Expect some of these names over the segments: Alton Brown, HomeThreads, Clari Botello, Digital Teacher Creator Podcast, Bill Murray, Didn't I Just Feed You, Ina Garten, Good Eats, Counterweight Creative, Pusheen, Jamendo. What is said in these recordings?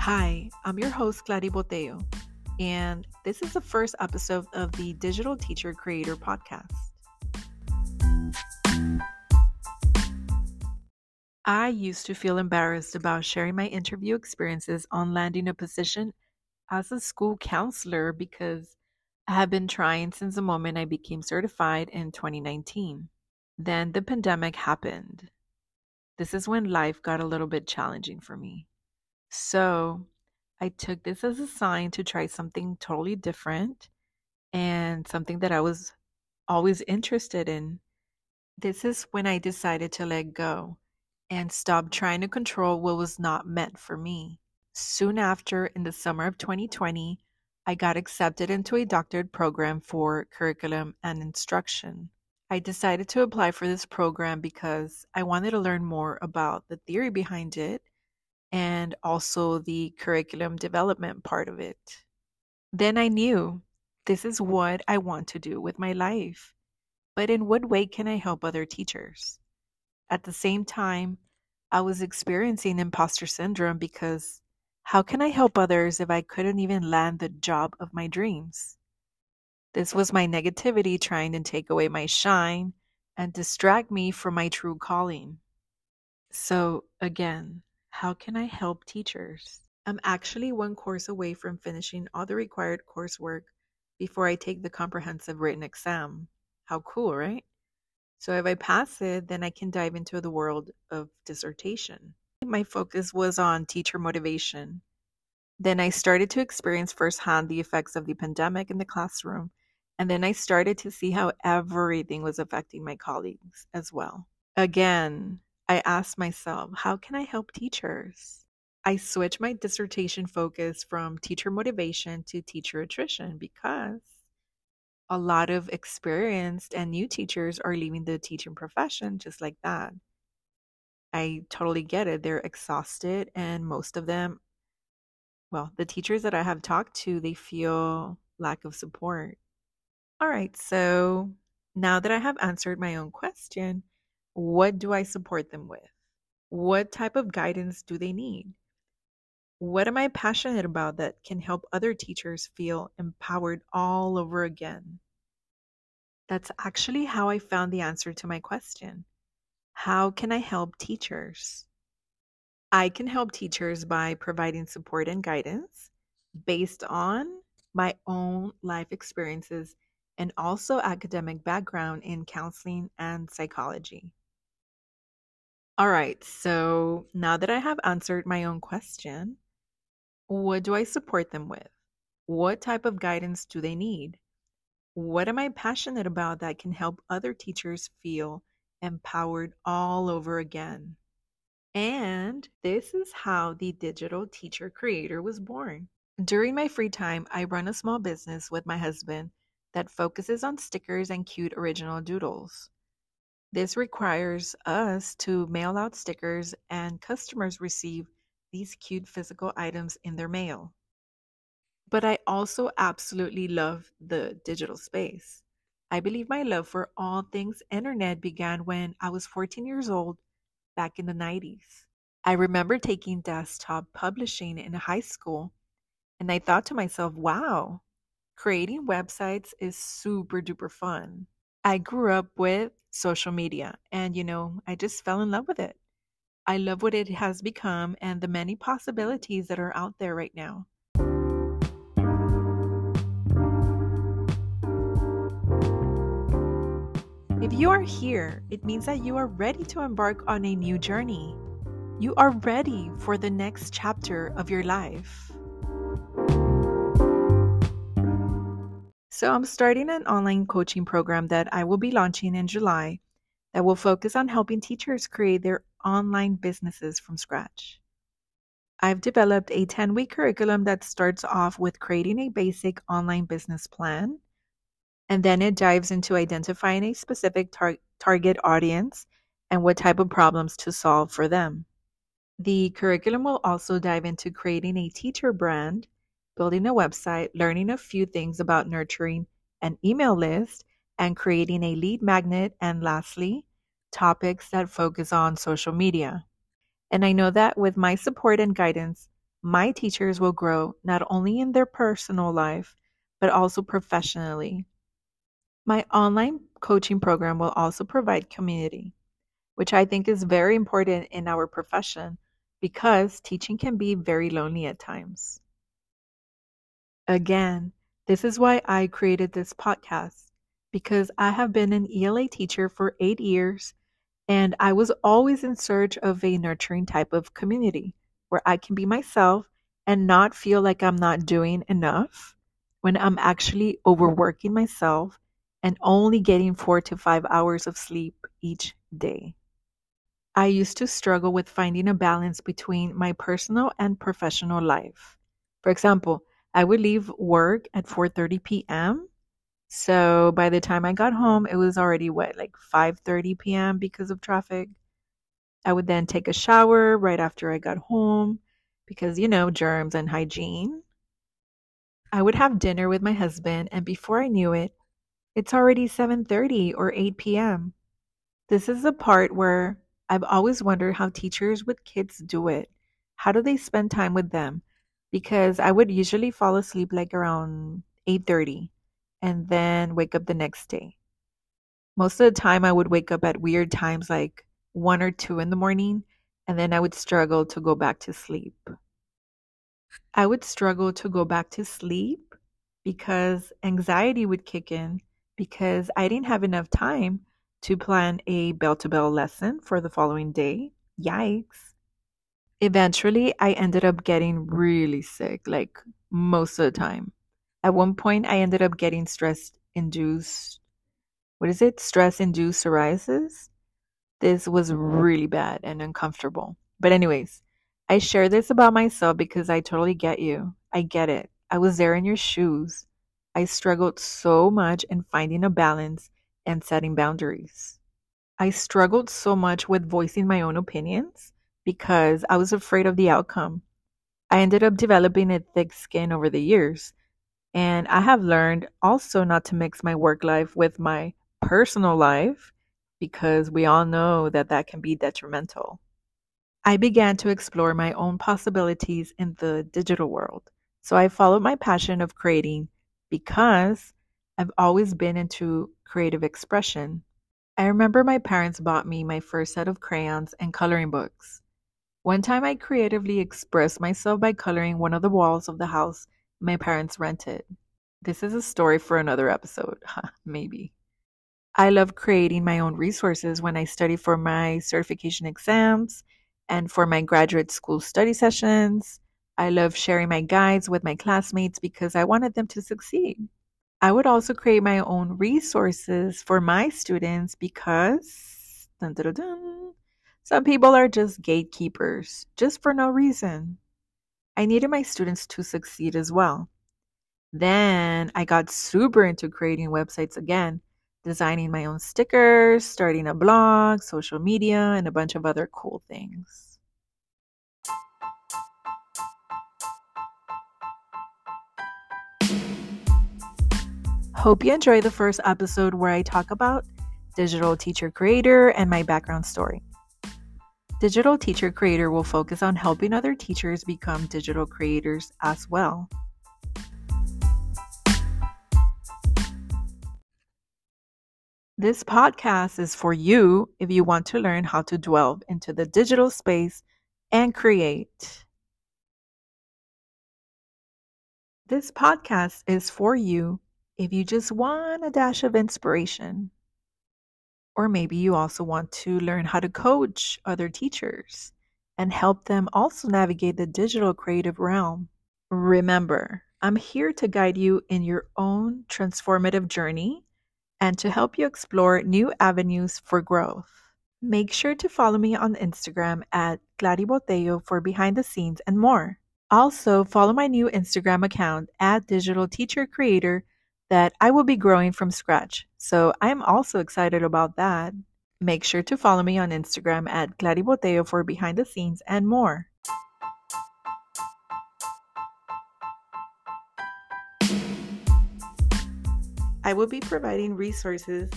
Hi, I'm your host, Clari Botello, and this is the first episode of the Digital Teacher Creator Podcast. I used to feel embarrassed about sharing my interview experiences on landing a position as a school counselor because I have been trying since the moment I became certified in 2019. Then the pandemic happened. This is when life got a little bit challenging for me. So I took this as a sign to try something totally different and something that I was always interested in. This is when I decided to let go and stop trying to control what was not meant for me. Soon after, in the summer of 2020, I got accepted into a doctorate program for curriculum and instruction. I decided to apply for this program because I wanted to learn more about the theory behind it and also the curriculum development part of it. Then I knew this is what I want to do with my life, but in what way can I help other teachers? At the same time, I was experiencing imposter syndrome because how can I help others if I couldn't even land the job of my dreams? This was my negativity trying to take away my shine and distract me from my true calling. So again, how can I help teachers? I'm actually one course away from finishing all the required coursework before I take the comprehensive written exam. How cool, right? So if I pass it, then I can dive into the world of dissertation. My focus was on teacher motivation. Then I started to experience firsthand the effects of the pandemic in the classroom. And then I started to see how everything was affecting my colleagues as well. Again, I asked myself, how can I help teachers? I switched my dissertation focus from teacher motivation to teacher attrition because a lot of experienced and new teachers are leaving the teaching profession just like that. I totally get it. They're exhausted, and most of them, the teachers that I have talked to, they feel lack of support. All right, so now that I have answered my own question, what do I support them with? What type of guidance do they need? What am I passionate about that can help other teachers feel empowered all over again? That's actually how I found the answer to my question. How can I help teachers? I can help teachers by providing support and guidance based on my own life experiences and also academic background in counseling and psychology. All right, so now that I have answered my own question, what do I support them with? What type of guidance do they need? What am I passionate about that can help other teachers feel empowered all over again? And this is how the Digital Teacher Creator was born. During my free time, I run a small business with my husband that focuses on stickers and cute original doodles. This requires us to mail out stickers, and customers receive these cute physical items in their mail. But I also absolutely love the digital space. I believe my love for all things internet began when I was 14 years old back in the 90s. I remember taking desktop publishing in high school, and I thought to myself, wow, creating websites is super duper fun. I grew up with social media, and I just fell in love with it. I love what it has become and the many possibilities that are out there right now. If you are here, it means that you are ready to embark on a new journey. You are ready for the next chapter of your life. So I'm starting an online coaching program that I will be launching in July that will focus on helping teachers create their online businesses from scratch. I've developed a 10-week curriculum that starts off with creating a basic online business plan, and then it dives into identifying a specific target audience and what type of problems to solve for them. The curriculum will also dive into creating a teacher brand, building a website, learning a few things about nurturing an email list, and creating a lead magnet, and lastly, topics that focus on social media. And I know that with my support and guidance, my teachers will grow not only in their personal life, but also professionally. My online coaching program will also provide community, which I think is very important in our profession because teaching can be very lonely at times. Again, this is why I created this podcast, because I have been an ELA teacher for 8 years, and I was always in search of a nurturing type of community where I can be myself and not feel like I'm not doing enough when I'm actually overworking myself and only getting 4 to 5 hours of sleep each day. I used to struggle with finding a balance between my personal and professional life. For example, I would leave work at 4:30 p.m. So by the time I got home, it was already 5:30 p.m. because of traffic. I would then take a shower right after I got home because, germs and hygiene. I would have dinner with my husband, and before I knew it, it's already 7:30 or 8 p.m. This is the part where I've always wondered how teachers with kids do it. How do they spend time with them? Because I would usually fall asleep around 8:30 and then wake up the next day. Most of the time, I would wake up at weird times 1 or 2 in the morning, and then I would struggle to go back to sleep. I would struggle to go back to sleep because anxiety would kick in because I didn't have enough time to plan a bell-to-bell lesson for the following day. Yikes. Eventually, I ended up getting really sick, most of the time. At one point, I ended up getting stress-induced psoriasis. This was really bad and uncomfortable. But anyways, I share this about myself because I totally get you. I get it. I was there in your shoes. I struggled so much in finding a balance and setting boundaries. I struggled so much with voicing my own opinions because I was afraid of the outcome. I ended up developing a thick skin over the years. And I have learned also not to mix my work life with my personal life, because we all know that can be detrimental. I began to explore my own possibilities in the digital world. So I followed my passion of creating because I've always been into creative expression. I remember my parents bought me my first set of crayons and coloring books. One time I creatively expressed myself by coloring one of the walls of the house my parents rented. This is a story for another episode, maybe. I love creating my own resources when I study for my certification exams and for my graduate school study sessions. I love sharing my guides with my classmates because I wanted them to succeed. I would also create my own resources for my students because some people are just gatekeepers, just for no reason. I needed my students to succeed as well. Then I got super into creating websites again, designing my own stickers, starting a blog, social media, and a bunch of other cool things. Hope you enjoy the first episode where I talk about Digital Teacher Creator and my background story. Digital Teacher Creator will focus on helping other teachers become digital creators as well. This podcast is for you if you want to learn how to delve into the digital space and create. This podcast is for you if you just want a dash of inspiration. Or maybe you also want to learn how to coach other teachers and help them also navigate the digital creative realm. Remember, I'm here to guide you in your own transformative journey and to help you explore new avenues for growth. Make sure to follow me on Instagram at Clari Botello for behind the scenes and more. Also, follow my new Instagram account at Digital Teacher Creator that I will be growing from scratch. So I'm also excited about that. Make sure to follow me on Instagram at Clari Botello for behind the scenes and more. I will be providing resources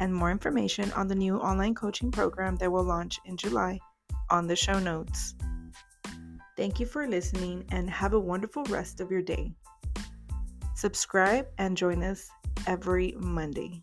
and more information on the new online coaching program that will launch in July on the show notes. Thank you for listening and have a wonderful rest of your day. Subscribe and join us every Monday.